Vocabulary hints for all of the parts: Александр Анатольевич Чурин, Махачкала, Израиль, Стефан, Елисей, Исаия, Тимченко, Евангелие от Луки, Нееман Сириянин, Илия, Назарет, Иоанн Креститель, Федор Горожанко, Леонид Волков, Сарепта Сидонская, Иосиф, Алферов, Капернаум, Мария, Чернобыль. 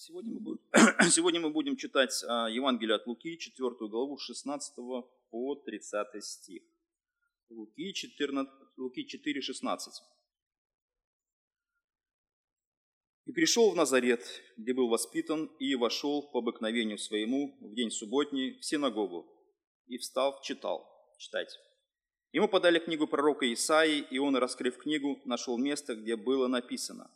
Сегодня мы будем читать Евангелие от Луки, 4 главу, 16 по 30 стих. Луки 4, 16. «И пришел в Назарет, где был воспитан, и вошел по обыкновению своему в день субботний в синагогу, и встав, читать. Ему подали книгу пророка Исаии, и он, раскрыв книгу, нашел место, где было написано: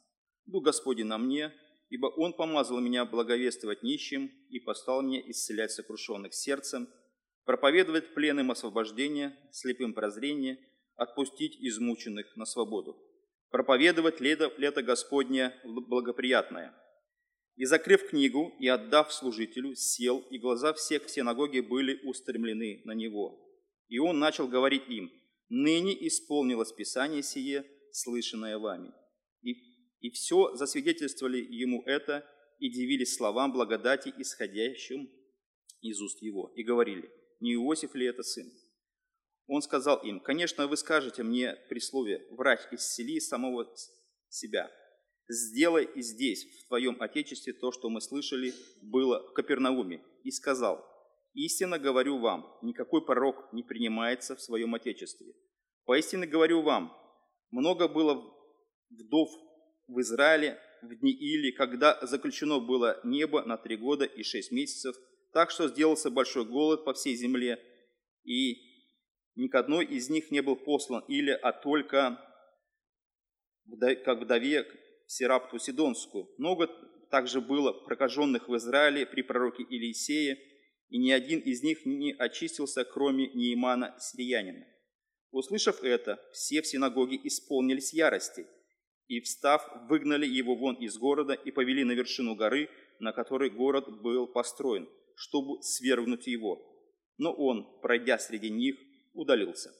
«Дух Господень на мне, ибо Он помазал меня благовествовать нищим и послал меня исцелять сокрушенных сердцем, проповедовать пленным освобождение, слепым прозрение, отпустить измученных на свободу, проповедовать лето Господне благоприятное». И, закрыв книгу и отдав служителю, сел, и глаза всех в синагоге были устремлены на него. И он начал говорить им: «Ныне исполнилось Писание сие, слышанное вами». И все засвидетельствовали ему это, и дивились словам благодати, исходящим из уст его, и говорили: «Не Иосиф ли это сын?» Он сказал им: «Конечно, вы скажете мне присловие: врач, исцели самого себя. Сделай и здесь, в твоем отечестве, то, что мы слышали, было в Капернауме». И сказал: «Истинно говорю вам, никакой порок не принимается в своем отечестве. Поистине говорю вам, много было вдов в Израиле в дни Илии, когда заключено было небо на 3 года и 6 месяцев, так что сделался большой голод по всей земле, и ни к одной из них не был послан Илия, а только как вдове в Сарепту Сидонскую. Много также было прокаженных в Израиле при пророке Елисее, и ни один из них не очистился, кроме Неемана Сириянина». Услышав это, все в синагоге исполнились ярости, и, встав, выгнали его вон из города и повели на вершину горы, на которой город был построен, чтобы свергнуть его. Но он, пройдя среди них, удалился.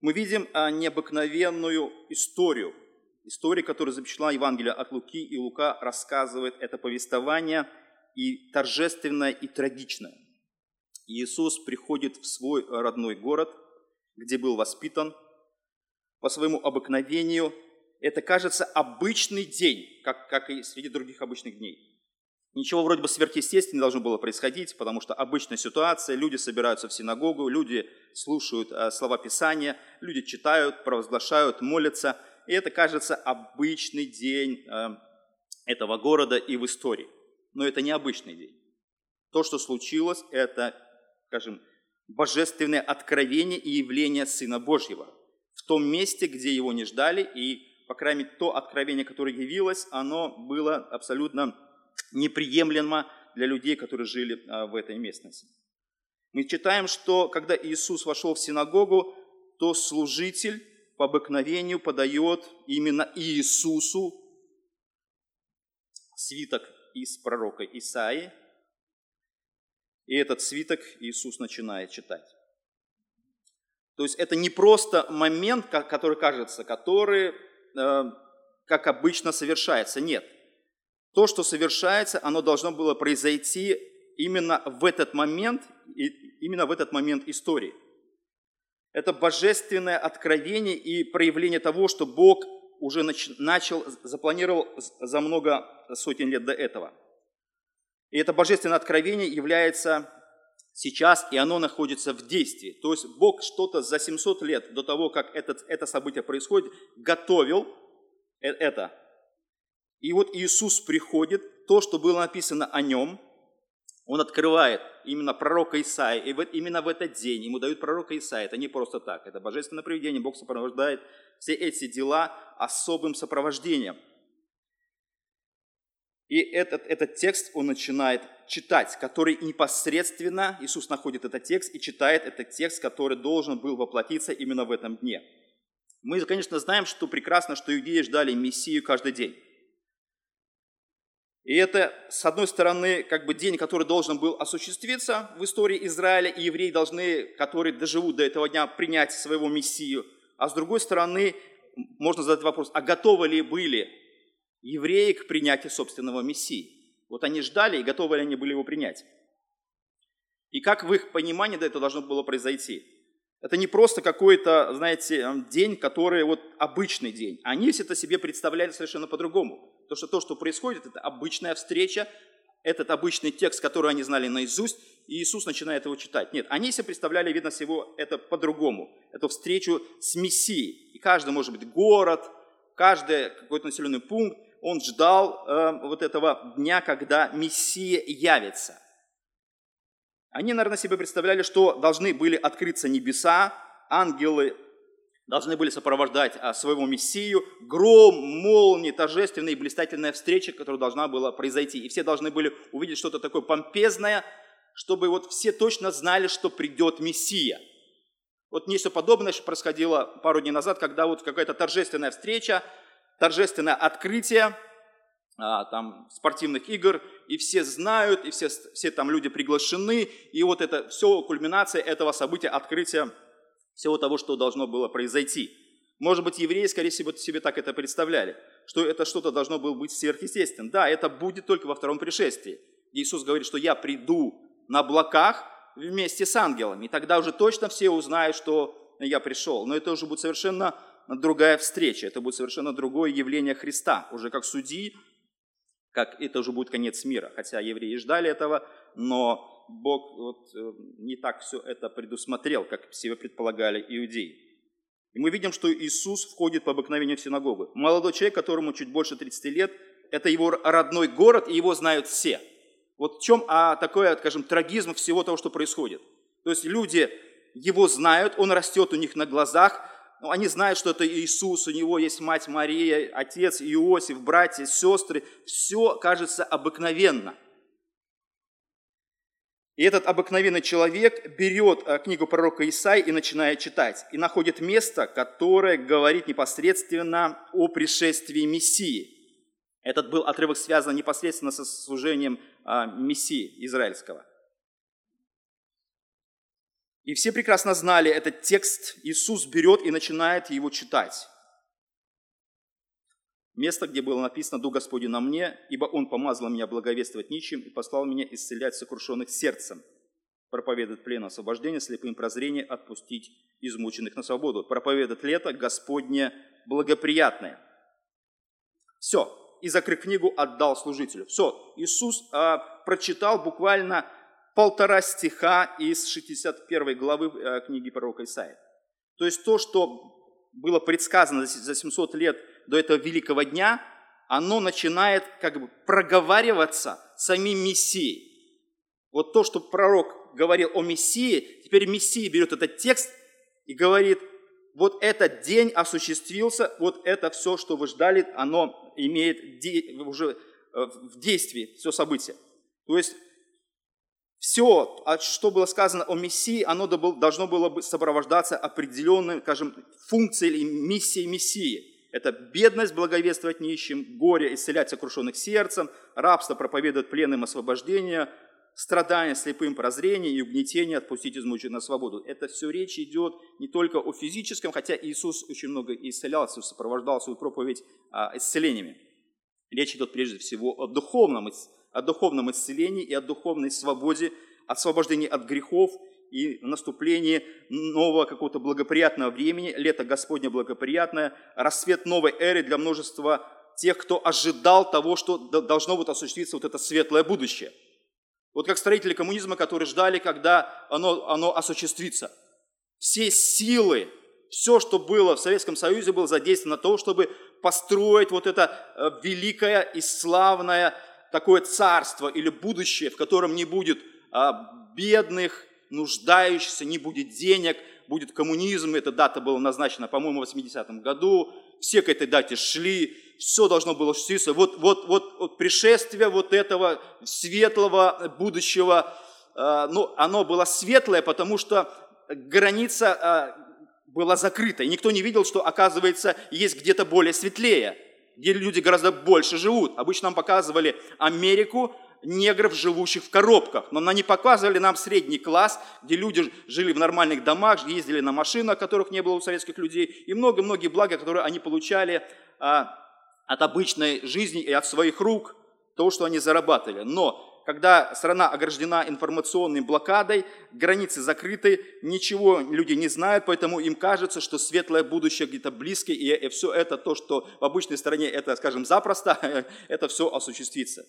Мы видим необыкновенную историю, которую запечатлела Евангелие от Луки, и Лука рассказывает это повествование, и торжественное, и трагичное. Иисус приходит в свой родной город, где был воспитан, по своему обыкновению. Это кажется обычный день, как и среди других обычных дней. Ничего вроде бы сверхъестественного не должно было происходить, потому что обычная ситуация: люди собираются в синагогу, люди слушают слова Писания, люди читают, провозглашают, молятся. И это кажется обычный день этого города и в истории. Но это необычный день. То, что случилось, это, скажем, божественное откровение и явление Сына Божьего в том месте, где его не ждали, и, по крайней мере, то откровение, которое явилось, оно было абсолютно неприемлемо для людей, которые жили в этой местности. Мы читаем, что когда Иисус вошел в синагогу, то служитель по обыкновению подает именно Иисусу свиток из пророка Исаии, и этот свиток Иисус начинает читать. То есть это не просто момент, который, как обычно, совершается. Нет. То, что совершается, оно должно было произойти именно в этот момент истории. Это божественное откровение и проявление того, что Бог уже запланировал за много сотен лет до этого. И это божественное откровение является сейчас, и оно находится в действии. То есть Бог что-то за 700 лет до того, как это событие происходит, готовил это. И вот Иисус приходит, то, что было написано о нем, он открывает именно пророка Исаии, и именно в этот день ему дают пророка Исаии. Это не просто так, это божественное провидение, Бог сопровождает все эти дела особым сопровождением. И этот текст он начинает читать, который непосредственно, Иисус находит этот текст и читает этот текст, который должен был воплотиться именно в этом дне. Мы, конечно, знаем, что прекрасно, что иудеи ждали Мессию каждый день. И это, с одной стороны, как бы день, который должен был осуществиться в истории Израиля, и евреи должны, которые доживут до этого дня, принять своего Мессию. А с другой стороны, можно задать вопрос: а готовы ли были евреи к принятию собственного Мессии? Вот они ждали, и готовы ли они были его принять? И как в их понимании это должно было произойти? Это не просто какой-то, знаете, день, который вот обычный день. Они все это себе представляли совершенно по-другому. Потому что то, что происходит, это обычная встреча, этот обычный текст, который они знали наизусть, и Иисус начинает его читать. Нет, они себе представляли, видно всего, это по-другому, эту встречу с Мессией. И каждый, может быть, город, каждый какой-то населенный пункт, он ждал вот этого дня, когда Мессия явится. Они, наверное, себе представляли, что должны были открыться небеса, ангелы должны были сопровождать своего Мессию, гром, молнии, торжественная и блистательная встреча, которая должна была произойти. И все должны были увидеть что-то такое помпезное, чтобы вот все точно знали, что придет Мессия. Вот нечто подобное происходило пару дней назад, когда вот какая-то торжественная встреча, торжественное открытие там, спортивных игр, и все знают, и все там люди приглашены, и вот это все кульминация этого события, открытия всего того, что должно было произойти. Может быть, евреи, скорее всего, себе так это представляли, что это что-то должно было быть сверхъестественным. Да, это будет только во втором пришествии. Иисус говорит, что я приду на облаках вместе с ангелами, и тогда уже точно все узнают, что я пришел. Но это уже будет совершенно другая встреча, это будет совершенно другое явление Христа, уже как судьи, как это уже будет конец мира. Хотя евреи ждали этого, но Бог вот не так все это предусмотрел, как себе предполагали иудеи. И мы видим, что Иисус входит по обыкновению в синагогу. Молодой человек, которому чуть больше 30 лет, это его родной город, и его знают все. Вот в чем такой, скажем, трагизм всего того, что происходит. То есть люди его знают, он растет у них на глазах, они знают, что это Иисус, у него есть мать Мария, отец Иосиф, братья, сестры. Все кажется обыкновенно. И этот обыкновенный человек берет книгу пророка Исаии и начинает читать. И находит место, которое говорит непосредственно о пришествии Мессии. Этот был отрывок связан непосредственно со служением Мессии израильского. И все прекрасно знали этот текст. Иисус берет и начинает его читать. Место, где было написано «Дух Господень на мне, ибо Он помазал меня благовествовать нищим и послал меня исцелять сокрушенных сердцем, проповедовать плену освобождения, слепым прозрение, отпустить измученных на свободу, проповедовать лето Господне благоприятное». Все. И, закрыв книгу, отдал служителю. Все. Иисус прочитал буквально полтора стиха из 61 главы книги пророка Исаии. То есть то, что было предсказано за 700 лет до этого великого дня, оно начинает как бы проговариваться самим Мессией. Вот то, что пророк говорил о Мессии, теперь Мессия берет этот текст и говорит, вот этот день осуществился, вот это все, что вы ждали, оно имеет уже в действии все события. То есть все, что было сказано о Мессии, оно должно было сопровождаться определенной, скажем, функцией или миссией Мессии. Это бедность благовествовать нищим, горе исцелять сокрушенных сердцем, рабство проповедовать пленным освобождение, страдания слепым прозрение и угнетение отпустить измученных на свободу. Это все речь идет не только о физическом, хотя Иисус очень много исцелялся, сопровождал свою проповедь исцелениями. Речь идет прежде всего о духовном исцелении и о духовной свободе, освобождении от грехов и наступлении нового какого-то благоприятного времени, лето Господне благоприятное, рассвет новой эры для множества тех, кто ожидал того, что должно вот осуществиться вот это светлое будущее. Вот как строители коммунизма, которые ждали, когда оно осуществится. Все силы, все, что было в Советском Союзе, было задействовано на то, чтобы построить вот это великое и славное такое царство или будущее, в котором не будет бедных, нуждающихся, не будет денег, будет коммунизм. Эта дата была назначена, по-моему, в 80-м году. Все к этой дате шли, все должно было осуществиться. Вот пришествие вот этого светлого будущего, ну, оно было светлое, потому что граница была закрыта. И никто не видел, что, оказывается, есть где-то более светлее, где люди гораздо больше живут. Обычно нам показывали Америку, негров, живущих в коробках. Но они показывали нам средний класс, где люди жили в нормальных домах, ездили на машинах, которых не было у советских людей, и много-многие блага, которые они получали от обычной жизни и от своих рук, того, что они зарабатывали. Но когда страна ограждена информационной блокадой, границы закрыты, ничего люди не знают, поэтому им кажется, что светлое будущее где-то близко, и все это то, что в обычной стране, это, скажем, запросто, это все осуществится.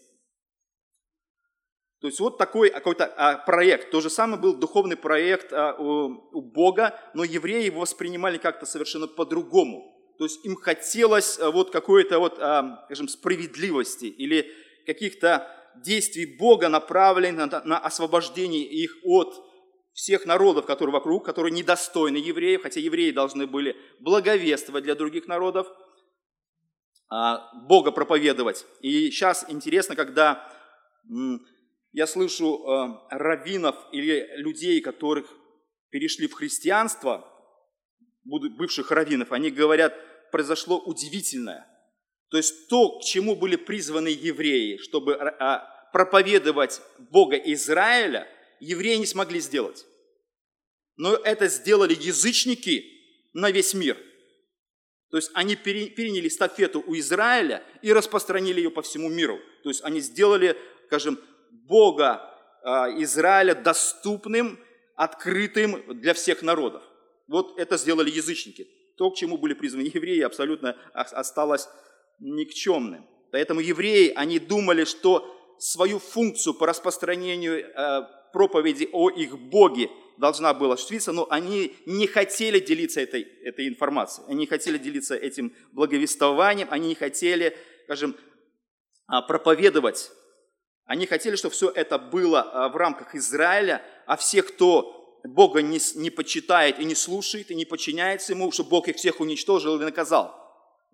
То есть вот такой какой-то проект. То же самое был духовный проект у Бога, но евреи его воспринимали как-то совершенно по-другому. То есть им хотелось вот какой-то, вот, скажем, справедливости или каких-то действий Бога, направленных на освобождение их от всех народов, которые вокруг, которые недостойны евреев, хотя евреи должны были благовествовать для других народов, Бога проповедовать. И сейчас интересно, когда я слышу раввинов или людей, которых перешли в христианство, бывших раввинов, они говорят, произошло удивительное. То есть то, к чему были призваны евреи, чтобы проповедовать Бога Израиля, евреи не смогли сделать. Но это сделали язычники на весь мир. То есть они переняли эстафету у Израиля и распространили ее по всему миру. То есть они сделали, скажем, Бога Израиля доступным, открытым для всех народов. Вот это сделали язычники. То, к чему были призваны евреи, абсолютно осталось никчемным. Поэтому евреи, они думали, что свою функцию по распространению проповеди о их Боге должна была осуществиться, но они не хотели делиться этой информацией, они не хотели делиться этим благовествованием, они не хотели, скажем, проповедовать. Они хотели, чтобы все это было в рамках Израиля, а все, кто Бога не почитает и не слушает, и не подчиняется Ему, чтобы Бог их всех уничтожил и наказал.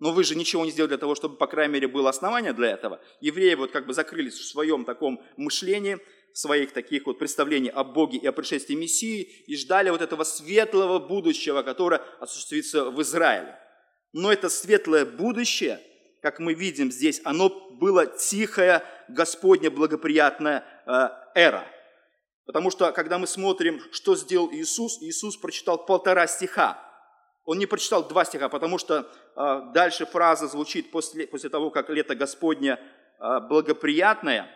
Но вы же ничего не сделали для того, чтобы, по крайней мере, было основание для этого. Евреи вот как бы закрылись в своем таком мышлении, в своих таких вот представлениях о Боге и о пришествии Мессии, и ждали вот этого светлого будущего, которое осуществится в Израиле. Но это светлое будущее, как мы видим здесь, оно было тихая, Господня благоприятная эра. Потому что, когда мы смотрим, что сделал Иисус, Иисус прочитал 1,5 стиха. Он не прочитал 2 стиха, потому что дальше фраза звучит после того, как лето Господне благоприятное.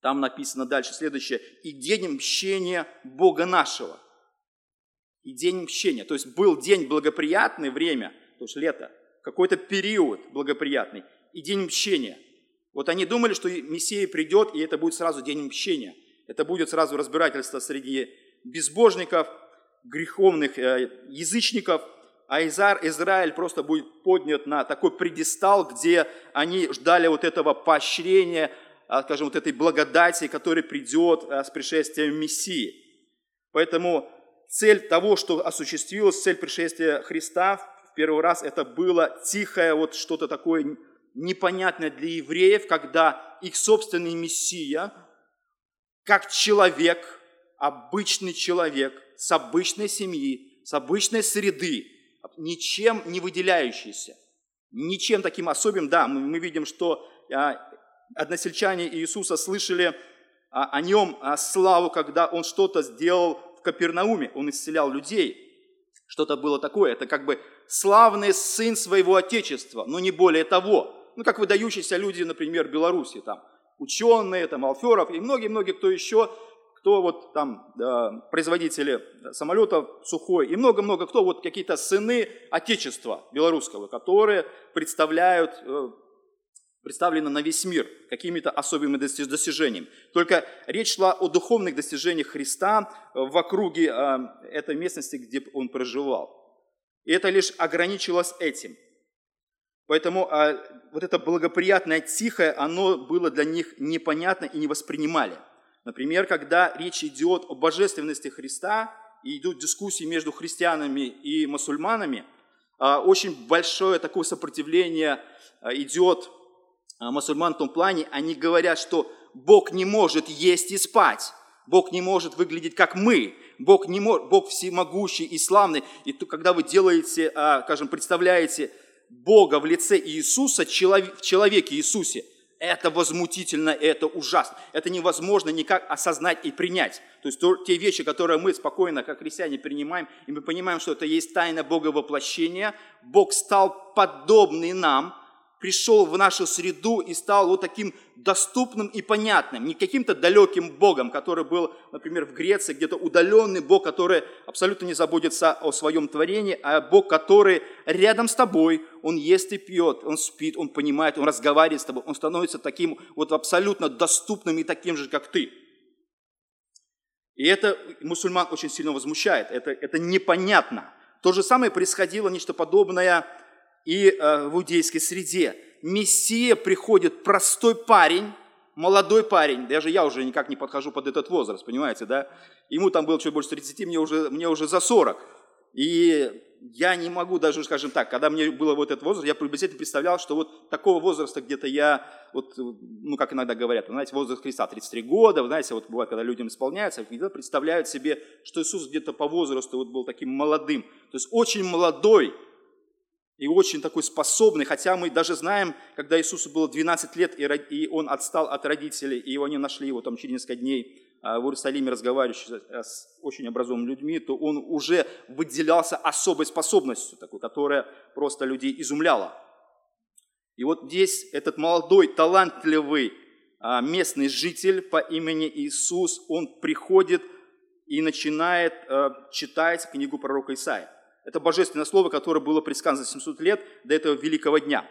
Там написано дальше следующее. «И день мщения Бога нашего». И день мщения. То есть был день благоприятный, время, то есть лето, какой-то период благоприятный. И день мщения. Вот они думали, что Мессия придет, и это будет сразу день мщения. Это будет сразу разбирательство среди безбожников, греховных язычников, а Израиль просто будет поднят на такой пьедестал, где они ждали вот этого поощрения, скажем, вот этой благодати, которая придет с пришествием Мессии. Поэтому цель того, что осуществилось, цель пришествия Христа в первый раз, это было тихое вот что-то такое непонятное для евреев, когда их собственный Мессия, как человек, обычный человек, с обычной семьи, с обычной среды, ничем не выделяющийся, ничем таким особенным. Да, мы видим, что односельчане Иисуса слышали о нем славу, когда он что-то сделал в Капернауме, он исцелял людей. Что-то было такое, это как бы славный сын своего отечества, но не более того. Ну, как выдающиеся люди, например, Беларуси, там, ученые, там, Алферов и многие-многие кто еще, кто вот там производители самолетов Сухой, и много-много кто, вот какие-то сыны Отечества белорусского, которые представлены на весь мир какими-то особыми достижениями. Только речь шла о духовных достижениях Христа в округе этой местности, где он проживал. И это лишь ограничилось этим. Поэтому вот это благоприятное, тихое, оно было для них непонятно и не воспринимали. Например, когда речь идет о божественности Христа, и идут дискуссии между христианами и мусульманами, очень большое такое сопротивление идет мусульман в том плане, они говорят, что Бог не может есть и спать, Бог не может выглядеть как мы, Бог всемогущий и славный. И то, когда вы делаете, скажем, представляете Бога в лице Иисуса, в человеке Иисусе, это возмутительно, это ужасно. Это невозможно никак осознать и принять. То есть те вещи, которые мы спокойно, как христиане, принимаем, и мы понимаем, что это есть тайна Бога воплощения. Бог стал подобный нам, пришел в нашу среду и стал вот таким доступным и понятным, не каким-то далеким Богом, который был, например, в Греции, где-то удаленный Бог, который абсолютно не заботится о своем творении, а Бог, который рядом с тобой, Он ест и пьет, Он спит, Он понимает, Он разговаривает с тобой, Он становится таким вот абсолютно доступным и таким же, как ты. И это мусульман очень сильно возмущает, это непонятно. То же самое происходило, нечто подобное и в иудейской среде. Мессия приходит, простой парень, молодой парень, даже я уже никак не подхожу под этот возраст, понимаете, да? Ему там было чуть больше 30, мне уже за 40. И я не могу даже, скажем так, когда мне было вот этот возраст, я приблизительно представлял, что вот такого возраста где-то я, вот, ну, как иногда говорят, вы знаете, возраст Христа 33 года, вы знаете, вот бывает, когда людям исполняется, иногда представляют себе, что Иисус где-то по возрасту вот был таким молодым, то есть очень молодой и очень такой способный, хотя мы даже знаем, когда Иисусу было 12 лет, и он отстал от родителей, и они нашли его там через несколько дней, в Иерусалиме, разговаривающий с очень образованными людьми, то он уже выделялся особой способностью, такой, которая просто людей изумляла. И вот здесь этот молодой, талантливый местный житель по имени Иисус, он приходит и начинает читать книгу пророка Исаии. Это божественное слово, которое было предсказано за 700 лет до этого великого дня.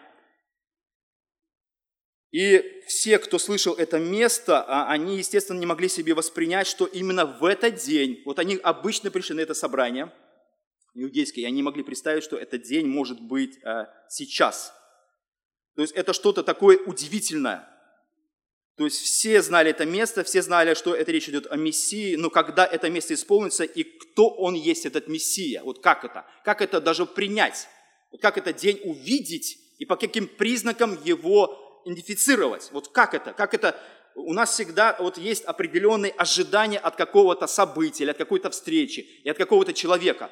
И все, кто слышал это место, они, естественно, не могли себе воспринять, что именно в этот день, вот они обычно пришли на это собрание иудейское, и они не могли представить, что этот день может быть сейчас. То есть это что-то такое удивительное. То есть все знали это место, все знали, что это речь идет о Мессии, но когда это место исполнится, и кто он есть, этот Мессия, вот как это? Как это даже принять? Вот как этот день увидеть, и по каким признакам его идентифицировать. Вот как это? Как это? У нас всегда вот есть определенные ожидания от какого-то события, или от какой-то встречи, и от какого-то человека.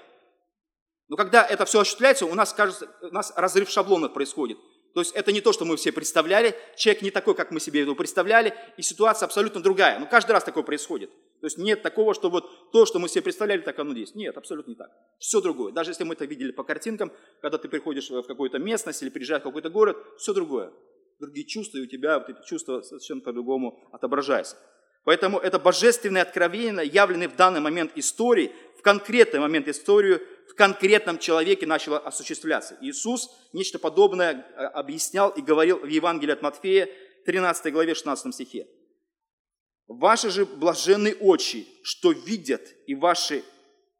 Но когда это все осуществляется, у нас, кажется, у нас разрыв шаблонов происходит. То есть это не то, что мы все представляли, человек не такой, как мы себе его представляли, и ситуация абсолютно другая. Но каждый раз такое происходит. То есть нет такого, что вот то, что мы себе представляли, так оно есть. Нет, абсолютно не так. Все другое. Даже если мы это видели по картинкам, когда ты приходишь в какую-то местность или приезжаешь в какой-то город, все другое. Другие чувства, и у тебя вот эти чувства совершенно по-другому отображаются. Поэтому это божественное откровение, явленное в данный момент истории, в конкретный момент истории, в конкретном человеке начало осуществляться. Иисус нечто подобное объяснял и говорил в Евангелии от Матфея, 13 главе, 16 стихе. «Ваши же блаженны очи, что видят, и ваши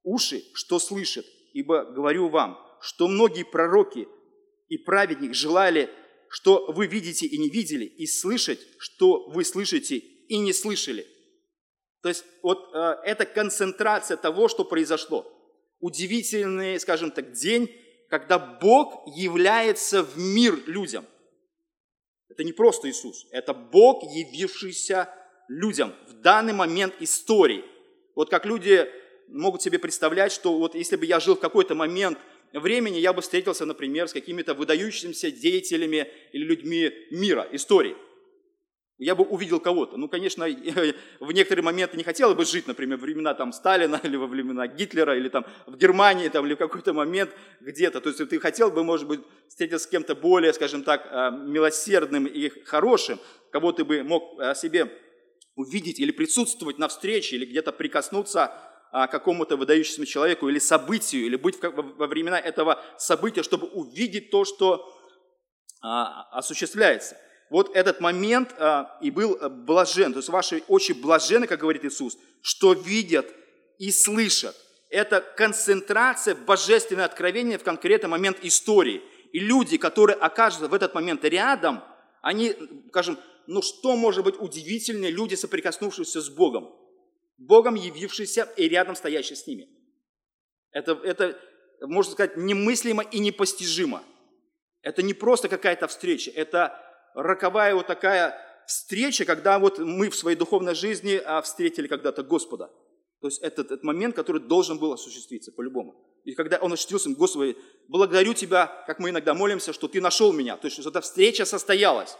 уши, что слышат, ибо говорю вам, что многие пророки и праведники желали, что вы видите и не видели, и слышать, что вы слышите и не слышали». То есть вот это концентрация того, что произошло. Удивительный, скажем так, день, когда Бог является в мир людям. Это не просто Иисус, это Бог, явившийся людям в данный момент истории. Вот как люди могут себе представлять, что вот если бы я жил в какой-то момент времени, я бы встретился, например, с какими-то выдающимися деятелями или людьми мира, истории. Я бы увидел кого-то. Ну, конечно, в некоторые моменты не хотел бы жить, например, во времена там, Сталина или во времена Гитлера, или там, в Германии, там, или в какой-то момент где-то. То есть ты хотел бы, может быть, встретиться с кем-то более, скажем так, милосердным и хорошим, кого ты бы мог себе увидеть или присутствовать на встрече, или где-то прикоснуться какому-то выдающемуся человеку или событию, или быть во времена этого события, чтобы увидеть то, что осуществляется. Вот этот момент и был блажен, то есть ваши очи блажены, как говорит Иисус, что видят и слышат. Это концентрация божественного откровения в конкретный момент истории. И люди, которые окажутся в этот момент рядом, они, скажем, ну что может быть удивительнее люди, соприкоснувшиеся с Богом? Богом явившийся и рядом стоящий с ними. Это, можно сказать, немыслимо и непостижимо. Это не просто какая-то встреча, это роковая вот такая встреча, когда вот мы в своей духовной жизни встретили когда-то Господа. То есть этот момент, который должен был осуществиться по-любому. И когда он осуществился, Господи, благодарю Тебя, как мы иногда молимся, что Ты нашел меня, то есть что эта встреча состоялась,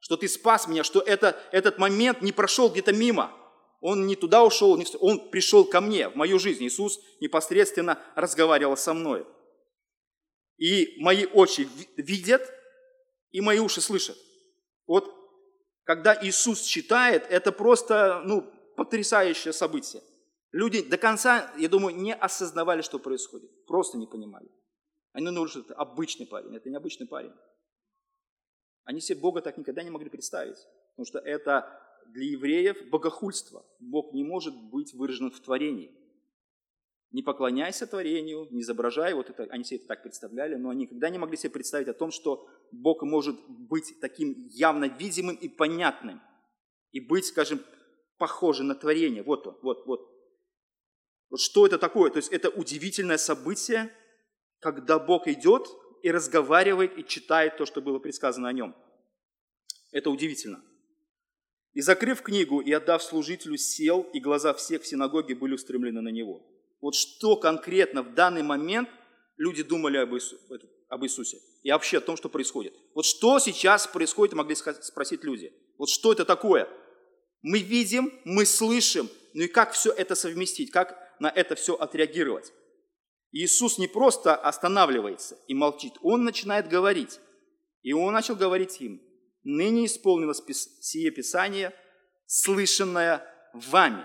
что Ты спас меня, что этот момент не прошел где-то мимо. Он не туда ушел, он пришел ко мне, в мою жизнь. Иисус непосредственно разговаривал со мной. И мои очи видят, и мои уши слышат. Вот когда Иисус читает, это просто потрясающее событие. Люди до конца, я думаю, не осознавали, что происходит. Просто не понимали. Они думали, что это обычный парень. Это необычный парень. Они себе Бога так никогда не могли представить. Потому что это для евреев богохульство. Бог не может быть выражен в творении. Не поклоняйся творению, не изображай. Вот это, они себе это так представляли, но они никогда не могли себе представить о том, что Бог может быть таким явно видимым и понятным. И быть, скажем, похожим на творение. Вот он, Вот что это такое? То есть это удивительное событие, когда Бог идет и разговаривает, и читает то, что было предсказано о нем. Это удивительно. «И закрыв книгу, и отдав служителю, сел, и глаза всех в синагоге были устремлены на него». Вот что конкретно в данный момент люди думали об Иисусе и вообще о том, что происходит. Вот что сейчас происходит, могли спросить люди. Вот что это такое? Мы видим, мы слышим, ну и как все это совместить, как на это все отреагировать. Иисус не просто останавливается и молчит, Он начинает говорить. И Он начал говорить им: «Ныне исполнилось сие Писание, слышанное вами».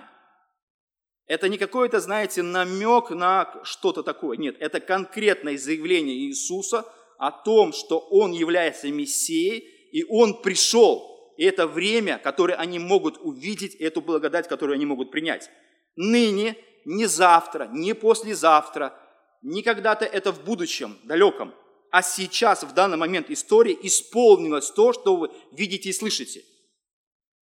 Это не какой-то, знаете, намек на что-то такое. Нет, это конкретное заявление Иисуса о том, что Он является Мессией, и Он пришел. И это время, которое они могут увидеть, эту благодать, которую они могут принять. Ныне, не завтра, не послезавтра, не когда-то это в будущем, далеком. А сейчас, в данный момент истории, исполнилось то, что вы видите и слышите.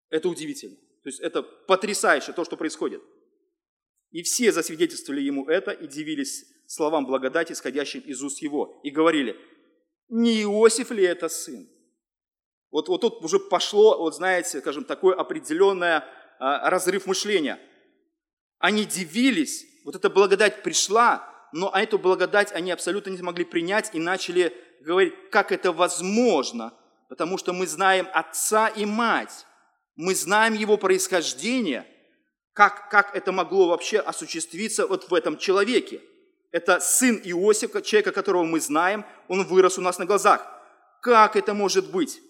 Это удивительно. То есть это потрясающе, то, что происходит. И все засвидетельствовали ему это и дивились словам благодати, исходящим из уст его. И говорили: не Иосиф ли это сын? Вот тут уже пошло, вот знаете, скажем, такой определенный разрыв мышления. Они дивились, вот эта благодать пришла, но эту благодать они абсолютно не смогли принять и начали говорить, как это возможно, потому что мы знаем отца и мать, мы знаем его происхождение, как это могло вообще осуществиться вот в этом человеке. Это сын Иосифа, человека, которого мы знаем, он вырос у нас на глазах. Как это может быть?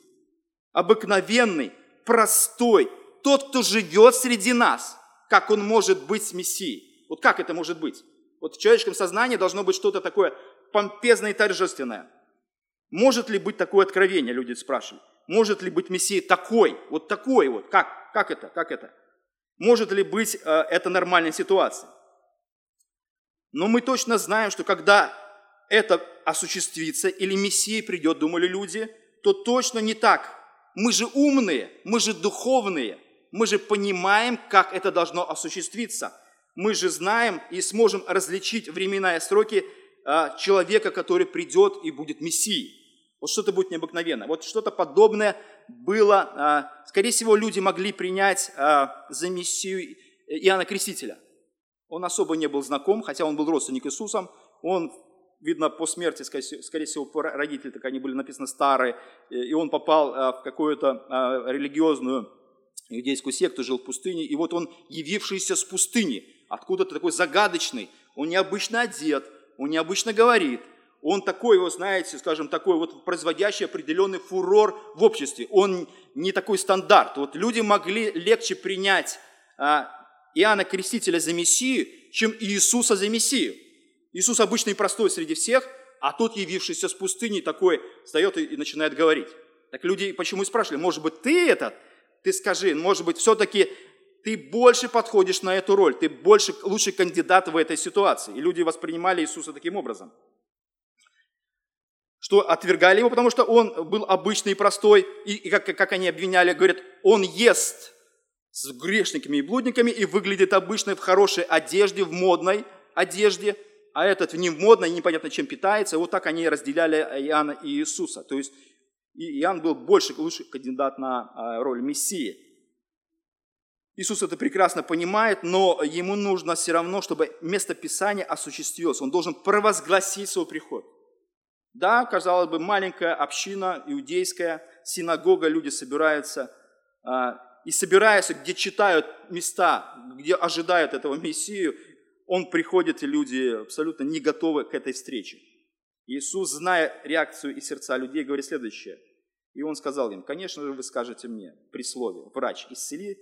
Обыкновенный, простой, тот, кто живет среди нас. Как он может быть Мессией? Вот как это может быть? Вот в человеческом сознании должно быть что-то такое помпезное и торжественное. Может ли быть такое откровение, люди спрашивают. Может ли быть Мессия такой вот, как это, как это? Может ли быть это нормальная ситуация? Но мы точно знаем, что когда это осуществится или Мессия придет, думали люди, то точно не так. Мы же умные, мы же духовные. Мы же понимаем, как это должно осуществиться. Мы же знаем и сможем различить времена и сроки человека, который придет и будет Мессией. Вот что-то будет необыкновенно. Вот что-то подобное было. Скорее всего, люди могли принять за Мессию Иоанна Крестителя. Он особо не был знаком, хотя он был родственник Иисусом. Он, видно, по смерти, скорее всего, родители, так они были написаны старые, и он попал в какую-то религиозную иудейскую секту, жил в пустыне, и вот он, явившийся с пустыни, откуда-то такой загадочный, он необычно одет, он необычно говорит, он такой, вот знаете, скажем, такой вот производящий определенный фурор в обществе, он не такой стандарт. Вот люди могли легче принять Иоанна Крестителя за Мессию, чем Иисуса за Мессию. Иисус обычный и простой среди всех, а тот, явившийся с пустыни, такой встает и начинает говорить. Так люди почему и спрашивали: может быть, ты скажи, может быть, все-таки ты больше подходишь на эту роль, ты больше, лучший кандидат в этой ситуации. И люди воспринимали Иисуса таким образом, что отвергали его, потому что он был обычный и простой, и как они обвиняли, говорят, он ест с грешниками и блудниками и выглядит обычно в хорошей одежде, в модной одежде, а этот не в модной, непонятно чем питается. Вот так они разделяли Иоанна и Иисуса, то есть и Иоанн был больше, лучший кандидат на роль Мессии. Иисус это прекрасно понимает, но ему нужно все равно, чтобы место Писания осуществилось. Он должен провозгласить свой приход. Да, казалось бы, маленькая община, иудейская, синагога, люди собираются. И собираются, где читают места, где ожидают этого Мессию, он приходит, и люди абсолютно не готовы к этой встрече. Иисус, зная реакцию и сердца людей, говорит следующее: И он сказал им: конечно же, вы скажете мне при слове: врач, исцели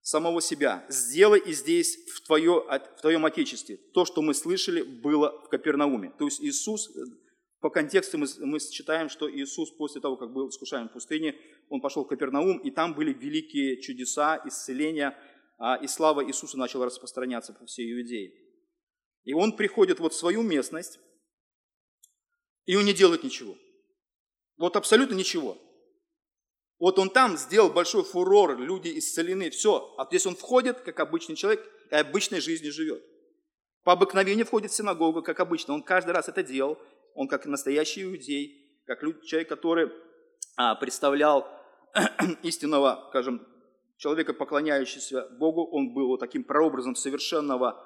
самого себя, сделай и здесь, в твоем Отечестве, то, что мы слышали, было в Капернауме. То есть Иисус, по контексту мы считаем, что Иисус после того, как был искушаем в пустыне, он пошел в Капернаум, и там были великие чудеса, исцеления, и слава Иисуса начала распространяться по всей Иудее. И он приходит вот в свою местность, и он не делает ничего. Вот абсолютно ничего. Вот он там сделал большой фурор, люди исцелены, все. А здесь он входит, как обычный человек, и обычной жизнью живет. По обыкновению входит в синагогу, как обычно. Он каждый раз это делал. Он как настоящий иудей, как человек, который представлял истинного, скажем, человека, поклоняющегося Богу. Он был вот таким прообразом совершенного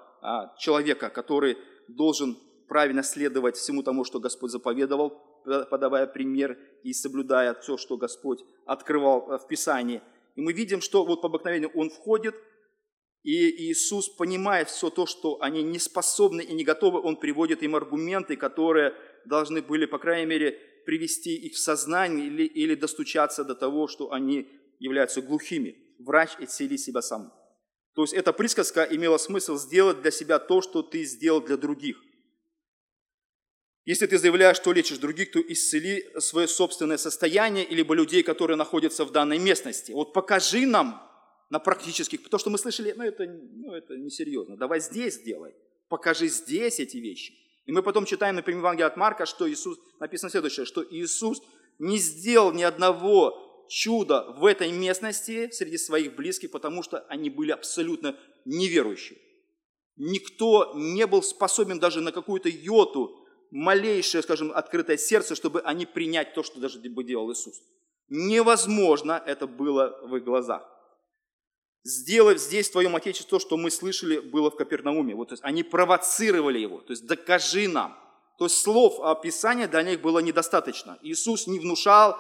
человека, который должен правильно следовать всему тому, что Господь заповедовал, подавая пример и соблюдая все, что Господь открывал в Писании. И мы видим, что вот по обыкновению он входит, и Иисус, понимая все то, что они не способны и не готовы, он приводит им аргументы, которые должны были, по крайней мере, привести их в сознание или достучаться до того, что они являются глухими. Врач, исцели себя сам. То есть эта присказка имела смысл сделать для себя то, что ты сделал для других. Если ты заявляешь, что лечишь других, то исцели свое собственное состояние либо людей, которые находятся в данной местности. Вот покажи нам на практических, то, что мы слышали, это несерьезно. Давай здесь сделай, покажи здесь эти вещи. И мы потом читаем, например, в Евангелии от Марка, что Иисус, написано следующее, что Иисус не сделал ни одного чуда в этой местности среди своих близких, потому что они были абсолютно неверующие. Никто не был способен даже на какую-то йоту, малейшее, скажем, открытое сердце, чтобы они принять то, что даже бы делал Иисус. Невозможно это было в их глазах. Сделав здесь в твоем Отечестве то, что мы слышали, было в Капернауме. Вот, то есть они провоцировали его, то есть докажи нам. То есть слов описания для них было недостаточно. Иисус не внушал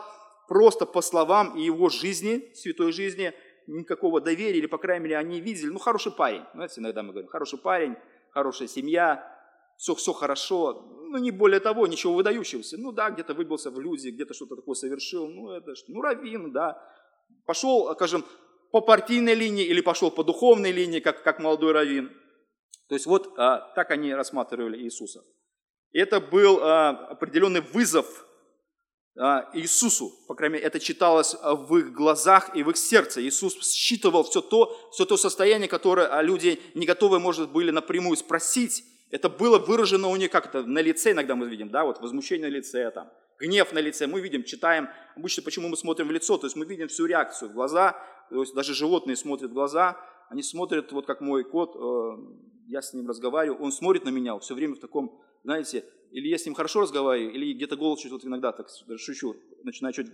просто по словам и его жизни, святой жизни, никакого доверия, или, по крайней мере, они видели, хороший парень. Знаете, иногда мы говорим, хороший парень, хорошая семья, все хорошо, не более того, ничего выдающегося. Где-то выбился в люди, где-то что-то такое совершил, раввин, да. Пошел, скажем, по партийной линии или пошел по духовной линии, как молодой раввин. То есть вот так они рассматривали Иисуса. Это был определенный вызов Иисусу, по крайней мере, это читалось в их глазах и в их сердце. Иисус считывал все то состояние, которое люди не готовы, может, были напрямую спросить. Это было выражено у них как-то на лице, иногда мы видим, да, вот возмущение на лице, там, гнев на лице, мы видим, читаем, обычно почему мы смотрим в лицо, то есть мы видим всю реакцию в глаза, то есть даже животные смотрят в глаза, они смотрят, вот как мой кот, я с ним разговариваю, он смотрит на меня все время в таком, знаете, или я с ним хорошо разговариваю, или где-то голос чуть вот иногда так шучу, начинаю чуть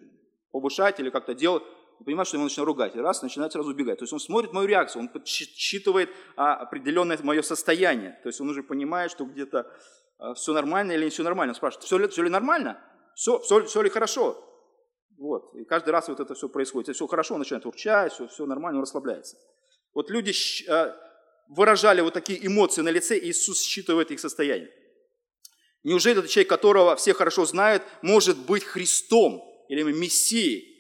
повышать или как-то делать, понимаю, что я его начинаю ругать, и раз, начинает сразу убегать. То есть он смотрит мою реакцию, он подсчитывает определенное мое состояние. То есть он уже понимает, что где-то все нормально или не все нормально. Он спрашивает, все ли нормально? Все ли хорошо? Вот. И каждый раз вот это все происходит. Если все хорошо, он начинает урчать, все нормально, он расслабляется. Вот люди выражали вот такие эмоции на лице, и Иисус считывает их состояние. Неужели этот человек, которого все хорошо знают, может быть Христом или Мессией?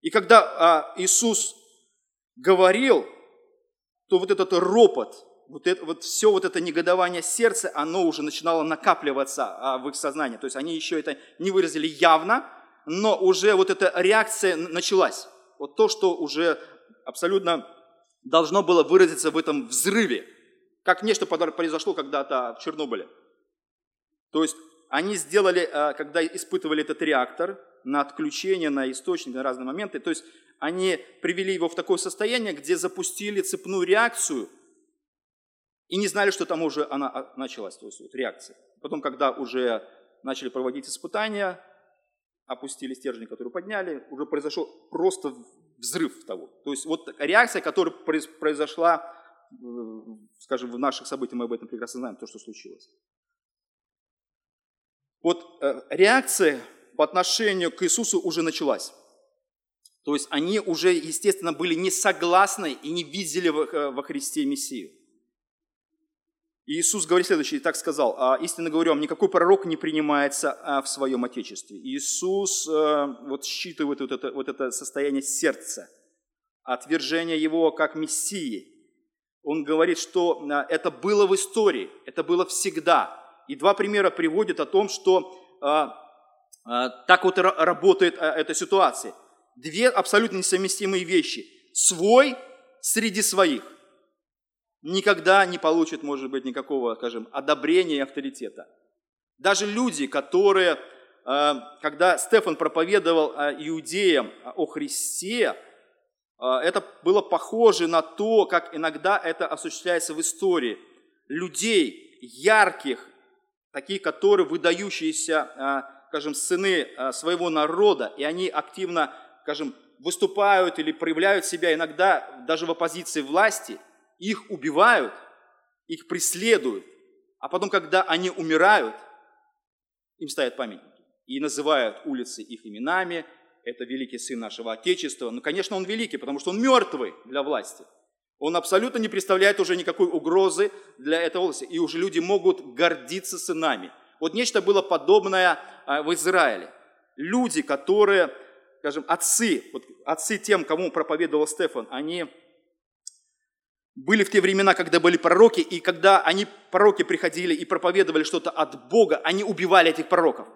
И когда Иисус говорил, то вот этот ропот, все вот это негодование сердца, оно уже начинало накапливаться в их сознании. То есть они еще это не выразили явно, но уже вот эта реакция началась. Вот то, что уже абсолютно должно было выразиться в этом взрыве, как нечто произошло когда-то в Чернобыле. То есть они сделали, когда испытывали этот реактор, на отключение, на источник, на разные моменты. То есть они привели его в такое состояние, где запустили цепную реакцию и не знали, что там уже она началась, то есть вот реакция. Потом, когда уже начали проводить испытания, опустили стержень, который подняли, уже произошел просто взрыв того. То есть вот реакция, которая произошла, скажем, в наших событиях, мы об этом прекрасно знаем, то, что случилось. Вот реакция по отношению к Иисусу уже началась. То есть они уже, естественно, были не согласны и не видели во Христе Мессию. И Иисус говорит следующее, и так сказал: «Истинно говорю вам, никакой пророк не принимается в своем Отечестве». Иисус вот считывает вот это состояние сердца, отвержение его как Мессии. Он говорит, что это было в истории, это было всегда. И два примера приводит о том, что так вот работает эта ситуация. Две абсолютно несовместимые вещи. Свой среди своих никогда не получит, может быть, никакого, скажем, одобрения и авторитета. Даже люди, которые, когда Стефан проповедовал иудеям о Христе, это было похоже на то, как иногда это осуществляется в истории. Людей ярких, такие, которые выдающиеся, скажем, сыны своего народа, и они активно, скажем, выступают или проявляют себя иногда даже в оппозиции власти, их убивают, их преследуют, а потом, когда они умирают, им ставят памятники и называют улицы их именами. Это великий сын нашего Отечества. Ну, конечно, он великий, потому что он мертвый для власти. Он абсолютно не представляет уже никакой угрозы для этой области. И уже люди могут гордиться сынами. Вот нечто было подобное в Израиле. Люди, которые, скажем, отцы тем, кому проповедовал Стефан, они были в те времена, когда были пророки, и когда они, пророки, приходили и проповедовали что-то от Бога, они убивали этих пророков.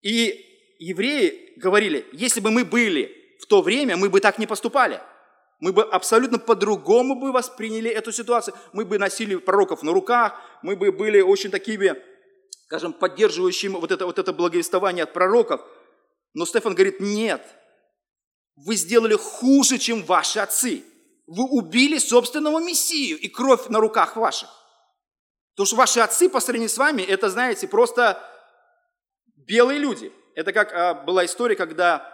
И евреи говорили: если бы мы были в то время, мы бы так не поступали. Мы бы абсолютно по-другому бы восприняли эту ситуацию. Мы бы носили пророков на руках, мы бы были очень такими, скажем, поддерживающими вот это благовествование от пророков. Но Стефан говорит: нет, вы сделали хуже, чем ваши отцы. Вы убили собственного Мессию, и кровь на руках ваших. Потому что ваши отцы по сравнению с вами, это, знаете, просто белые люди. Это как была история, когда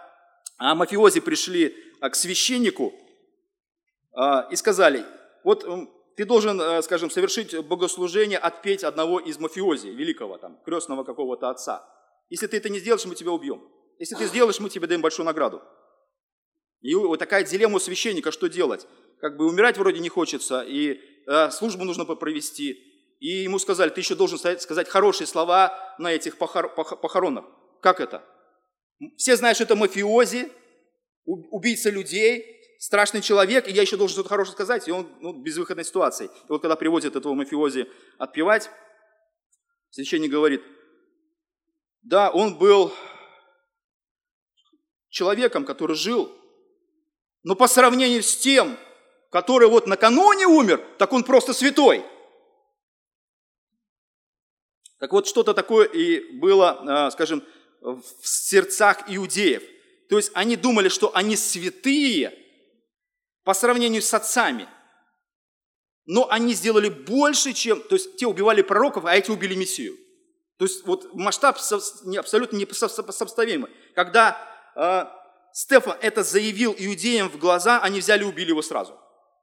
мафиози пришли к священнику и сказали: вот ты должен, скажем, совершить богослужение, отпеть одного из мафиози, великого, там, крестного какого-то отца. Если ты это не сделаешь, мы тебя убьем. Если ты сделаешь, мы тебе даем большую награду. И вот такая дилемма у священника, что делать. Как бы умирать вроде не хочется, и службу нужно провести. И ему сказали: ты еще должен сказать хорошие слова на этих похоронах. Как это? Все знают, что это мафиози, убийца людей, страшный человек, и я еще должен что-то хорошее сказать, и он в безвыходной ситуации. И вот когда приводят этого мафиози отпевать, священник говорит: да, он был человеком, который жил, но по сравнению с тем, который вот накануне умер, так он просто святой. Так вот, что-то такое и было, скажем, в сердцах иудеев. То есть они думали, что они святые по сравнению с отцами. Но они сделали больше, чем... То есть те убивали пророков, а эти убили Мессию. То есть вот масштаб абсолютно несопоставимый. Когда Стефан это заявил иудеям в глаза, они взяли и убили его сразу.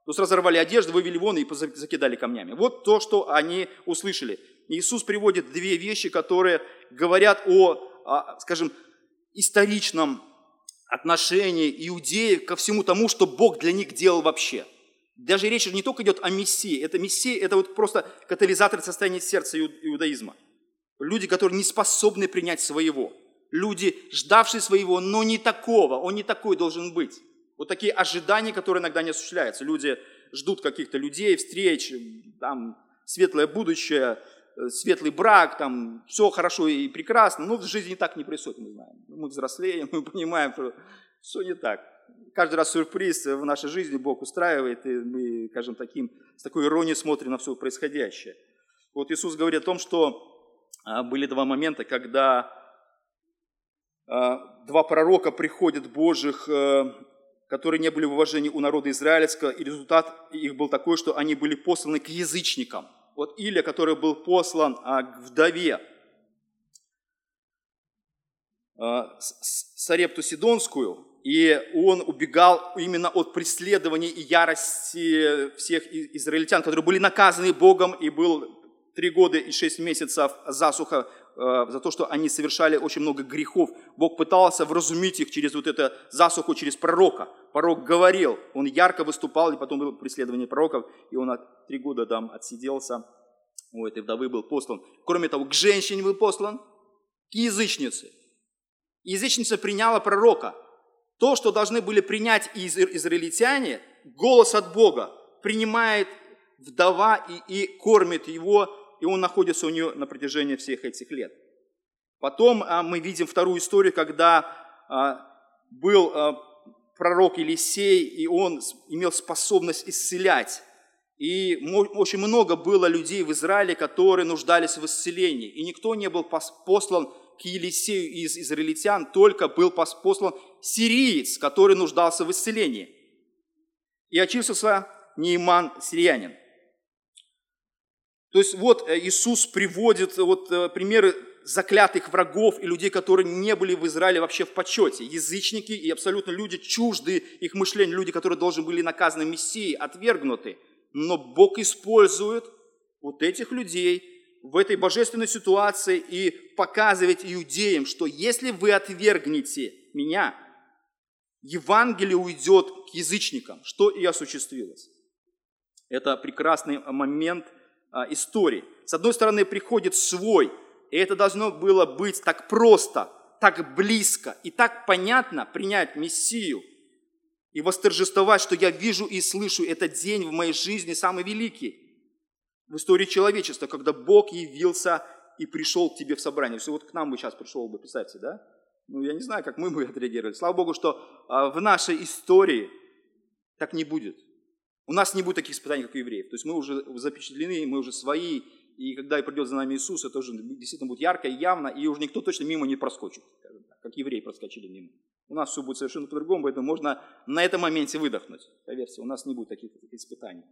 То есть разорвали одежду, вывели вон и закидали камнями. Вот то, что они услышали. Иисус приводит две вещи, которые говорят о, скажем, историчном отношении иудеев ко всему тому, что Бог для них делал вообще. Даже речь не только идет о Мессии. Это Мессия, это вот просто катализатор состояния сердца иудаизма. Люди, которые не способны принять своего. Люди, ждавшие своего, но не такого. Он не такой должен быть. Вот такие ожидания, которые иногда не осуществляются. Люди ждут каких-то людей, встреч, там, светлое будущее, светлый брак, там, все хорошо и прекрасно, но в жизни так не происходит, мы знаем. Мы взрослеем, мы понимаем, что все не так. Каждый раз сюрприз в нашей жизни Бог устраивает, и мы, скажем, с такой иронией смотрим на все происходящее. Вот Иисус говорит о том, что были два момента, когда два пророка приходят Божьих, которые не были в уважении у народа израильского, и результат их был такой, что они были посланы к язычникам. Вот Илия, который был послан к вдове Сарепту Сидонскую, и он убегал именно от преследований и ярости всех израильтян, которые были наказаны Богом, и был 3 года и 6 месяцев засуха за то, что они совершали очень много грехов. Бог пытался вразумить их через вот эту засуху, через пророка. Пророк говорил, он ярко выступал, и потом было преследование пророков, и он 3 года там отсиделся у этой вдовы был послан. Кроме того, к женщине был послан, к язычнице. Язычница приняла пророка. То, что должны были принять израильтяне, голос от Бога, принимает вдова и кормит его, и он находится у нее на протяжении всех этих лет. Потом мы видим вторую историю, когда был пророк Елисей, и он имел способность исцелять. И очень много было людей в Израиле, которые нуждались в исцелении. И никто не был послан к Елисею из израильтян, только был послан сириец, который нуждался в исцелении. И очистился Нееман Сириянин. То есть вот Иисус приводит примеры заклятых врагов и людей, которые не были в Израиле вообще в почете. Язычники и абсолютно люди чуждые их мышлению, люди, которые должны были наказаны Мессией, отвергнуты. Но Бог использует вот этих людей в этой божественной ситуации и показывает иудеям, что если вы отвергнете меня, Евангелие уйдет к язычникам, что и осуществилось. Это прекрасный момент истории. С одной стороны, приходит свой, и это должно было быть так просто, так близко и так понятно принять Мессию и восторжествовать, что я вижу и слышу этот день в моей жизни самый великий в истории человечества, когда Бог явился и пришел к тебе в собрание. Все, вот к нам бы сейчас пришел бы, представьте, да? Ну, я не знаю, как мы бы отреагировали. Слава Богу, что в нашей истории так не будет. У нас не будет таких испытаний, как у евреев. То есть мы уже запечатлены, мы уже свои, и когда придет за нами Иисус, это уже действительно будет ярко и явно, и уже никто точно мимо не проскочит, как евреи проскочили мимо. У нас все будет совершенно по-другому, поэтому можно на этом моменте выдохнуть. Поверьте, у нас не будет таких испытаний.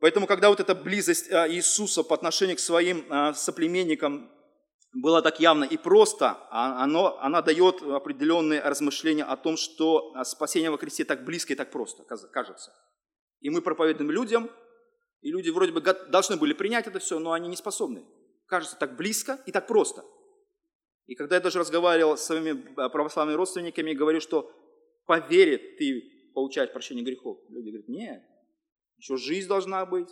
Поэтому, когда вот эта близость Иисуса по отношению к своим соплеменникам была так явно и просто, она дает определенные размышления о том, что спасение во Христе так близко и так просто, кажется. И мы проповедуем людям, и люди вроде бы должны были принять это все, но они не способны. Кажется так близко и так просто. И когда я даже разговаривал с своими православными родственниками, говорю, что по вере ты получаешь прощение грехов. Люди говорят, нет. Еще жизнь должна быть,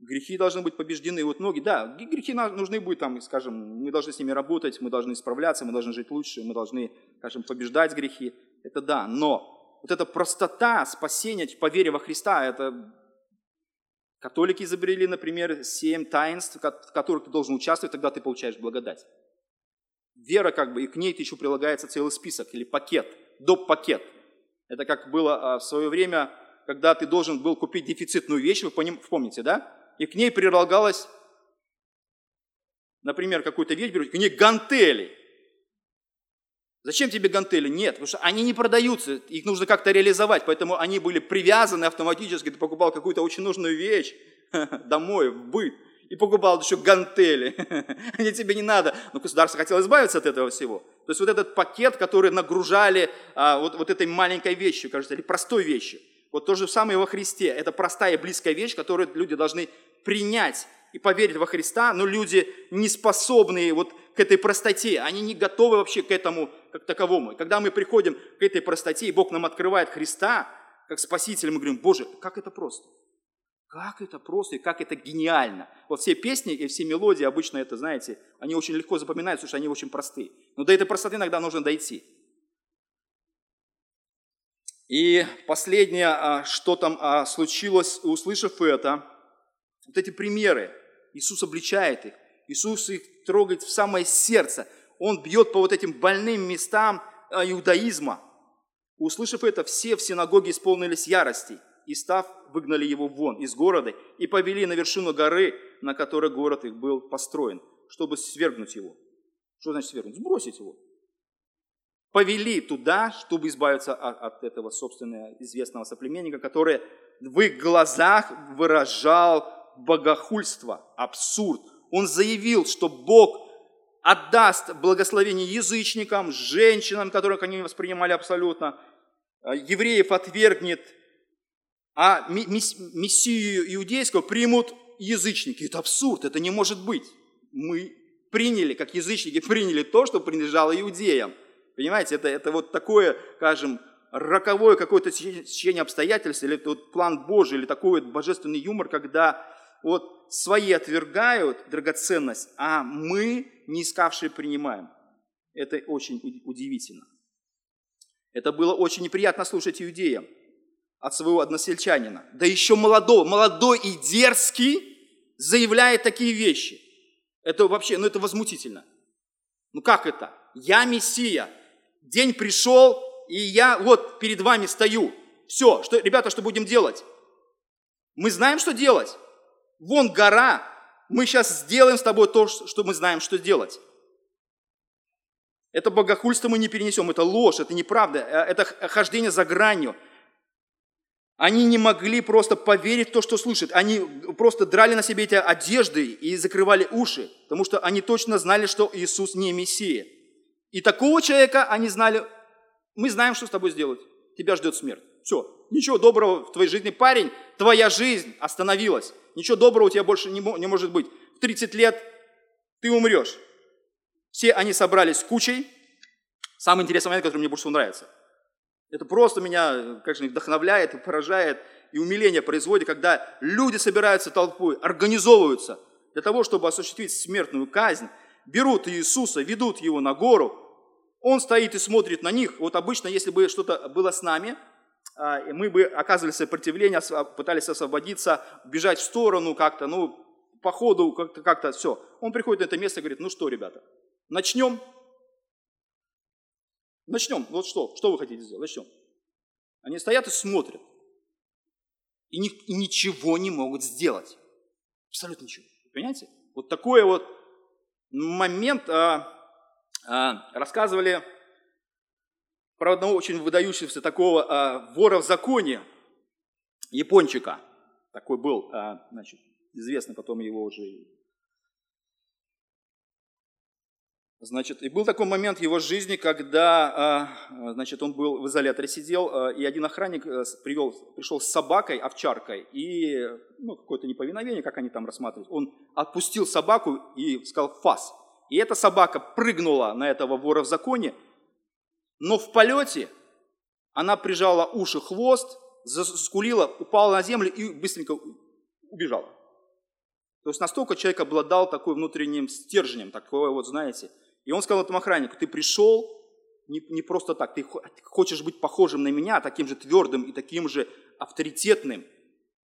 грехи должны быть побеждены. И вот многие, да, грехи нужны будут, там, скажем, мы должны с ними работать, мы должны исправляться, мы должны жить лучше, мы должны, скажем, побеждать грехи. Это да, но вот эта простота спасения по вере во Христа, это католики изобрели, например, 7 таинств, в которых ты должен участвовать, тогда ты получаешь благодать. Вера как бы, и к ней еще прилагается целый список или пакет, доп-пакет. Это как было в свое время, когда ты должен был купить дефицитную вещь, вы помните, да? И к ней прилагалось, например, какую-то вещь, к ней гантели. Зачем тебе гантели? Нет, потому что они не продаются, их нужно как-то реализовать, поэтому они были привязаны автоматически, ты покупал какую-то очень нужную вещь домой, в быт, и покупал еще гантели. Они тебе не надо. Но государство хотело избавиться от этого всего. То есть вот этот пакет, который нагружали вот этой маленькой вещью, кажется, или простой вещью. Вот то же самое во Христе. Это простая и близкая вещь, которую люди должны принять и поверить во Христа, но люди не способны вот к этой простоте, они не готовы вообще к этому как таковому. И когда мы приходим к этой простоте, и Бог нам открывает Христа как Спасителя, мы говорим, Боже, как это просто. Как это просто и как это гениально. Вот все песни и все мелодии, обычно это, знаете, они очень легко запоминаются, потому что они очень просты. Но до этой простоты иногда нужно дойти. И последнее, что там случилось, услышав это, вот эти примеры, Иисус обличает их, Иисус их трогает в самое сердце, Он бьет по вот этим больным местам иудаизма. Услышав это, все в синагоге исполнились ярости, и, став, выгнали его вон из города и повели на вершину горы, на которой город их был построен, чтобы свергнуть его. Что значит свергнуть? Сбросить его. Повели туда, чтобы избавиться от этого собственного известного соплеменника, который в их глазах выражал богохульство, абсурд. Он заявил, что Бог отдаст благословение язычникам, женщинам, которых они воспринимали абсолютно, евреев отвергнет, а мессию иудейского примут язычники. Это абсурд, это не может быть. Мы приняли, как язычники, приняли то, что принадлежало иудеям. Понимаете, это вот такое, скажем, роковое какое-то течение обстоятельств, или вот план Божий, или такой божественный юмор, когда вот свои отвергают драгоценность, а мы, не искавшие, принимаем. Это очень удивительно. Это было очень неприятно слушать иудеям от своего односельчанина. Да еще молодой и дерзкий заявляет такие вещи. Это вообще, это возмутительно. Как это? Я Мессия, день пришел, и я вот перед вами стою. Все, что, ребята, что будем делать? Мы знаем, что делать. Вон гора, мы сейчас сделаем с тобой то, что мы знаем, что делать. Это богохульство мы не перенесем, это ложь, это неправда, это хождение за гранью. Они не могли просто поверить в то, что слышат. Они просто драли на себе эти одежды и закрывали уши, потому что они точно знали, что Иисус не Мессия. И такого человека они знали, мы знаем, что с тобой сделать, тебя ждет смерть. Все, ничего доброго в твоей жизни, парень, твоя жизнь остановилась. Ничего доброго у тебя больше не может быть. В 30 лет ты умрешь. Все они собрались кучей. Самый интересный момент, который мне больше всего нравится. Это просто меня, вдохновляет и поражает, и умиление производит, когда люди собираются толпой, организовываются для того, чтобы осуществить смертную казнь, берут Иисуса, ведут его на гору, он стоит и смотрит на них. Вот обычно, если бы что-то было с нами, мы бы оказывали сопротивление, пытались освободиться, бежать в сторону как-то, по ходу как-то все. Он приходит на это место и говорит: ну что, ребята, начнем? Начнем. Вот что вы хотите сделать? Начнем. Они стоят и смотрят. И ничего не могут сделать. Абсолютно ничего. Понимаете? Вот такой вот момент. Рассказывали про одного очень выдающегося такого вора в законе, япончика. Такой был, известный, потом его уже... и был такой момент в его жизни, когда, он был в изоляторе сидел, и один охранник пришел с собакой, овчаркой, и, какое-то неповиновение, как они там рассматривают. Он отпустил собаку и сказал: фас. И эта собака прыгнула на этого вора в законе, но в полете она прижала уши, хвост, заскулила, упала на землю и быстренько убежала. То есть настолько человек обладал такой внутренним стержнем, такое И он сказал этому охраннику: ты пришел не просто так, ты хочешь быть похожим на меня, таким же твердым и таким же авторитетным.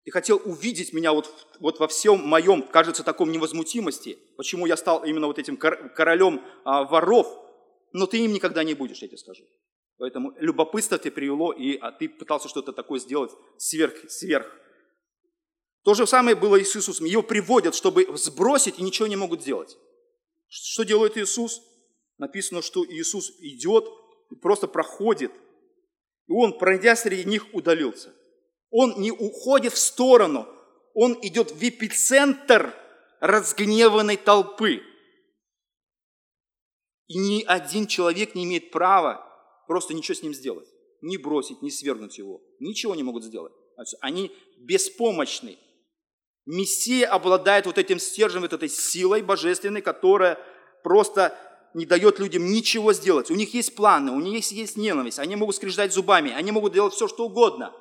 Ты хотел увидеть меня вот во всем моем, кажется, таком невозмутимости, почему я стал именно вот этим королем воров, но ты им никогда не будешь, я тебе скажу. Поэтому любопытство тебя привело, и ты пытался что-то такое сделать сверх. То же самое было и с Иисусом. Его приводят, чтобы сбросить, и ничего не могут делать. Что делает Иисус? Написано, что Иисус идет и просто проходит. И Он, пройдя среди них, удалился. Он не уходит в сторону. Он идет в эпицентр разгневанной толпы. И ни один человек не имеет права просто ничего с ним сделать. Ни бросить, ни свергнуть его. Ничего не могут сделать. Они беспомощны. Мессия обладает вот этим стержнем, вот этой силой божественной, которая просто не дает людям ничего сделать. У них есть планы, у них есть ненависть, они могут скрежетать зубами, они могут делать все, что угодно.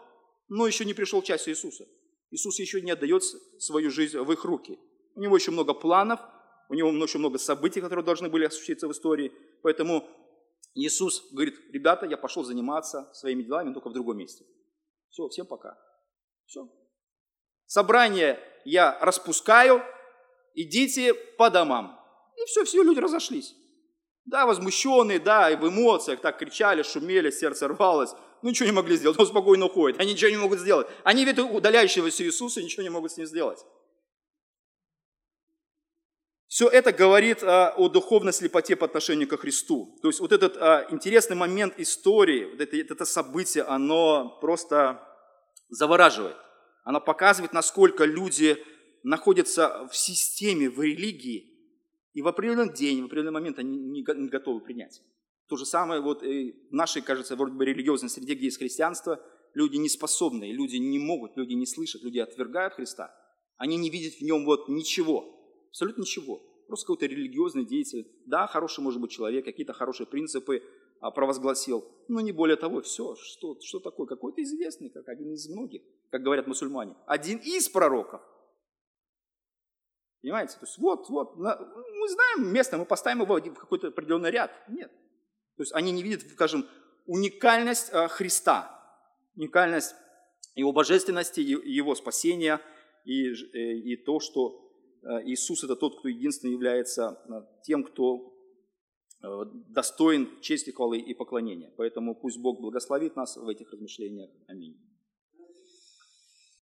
Но еще не пришел час Иисуса. Иисус еще не отдает свою жизнь в их руки. У него еще много планов, у него еще много событий, которые должны были осуществиться в истории. Поэтому Иисус говорит: ребята, я пошел заниматься своими делами, но только в другом месте. Все, всем пока. Все. Собрание я распускаю, идите по домам. И все люди разошлись. Да, возмущенные, да, и в эмоциях так кричали, шумели, сердце рвалось. Ничего не могли сделать, он спокойно уходит. Они ничего не могут сделать. Они видят удаляющегося Иисуса, ничего не могут с ним сделать. Все это говорит о духовной слепоте по отношению ко Христу. То есть вот этот интересный момент истории, вот это событие, оно просто завораживает. Оно показывает, насколько люди находятся в системе, в религии, и в определенный день, в определенный момент они не готовы принять. То же самое вот и в нашей, кажется, вроде бы религиозной среде, где есть христианство, люди не способны, люди не могут, люди не слышат, люди отвергают Христа. Они не видят в нем ничего. Абсолютно ничего. Просто какой-то религиозный деятель. Да, хороший может быть человек, какие-то хорошие принципы провозгласил. Но не более того, все. Что такое? Какой-то известный, как один из многих, как говорят мусульмане. Один из пророков. Понимаете? То есть мы знаем место, мы поставим его в какой-то определенный ряд. Нет. То есть они не видят, скажем, уникальность Христа, уникальность Его божественности, Его спасения и то, что Иисус – это тот, кто единственно является тем, кто достоин чести, хвалы и поклонения. Поэтому пусть Бог благословит нас в этих размышлениях. Аминь.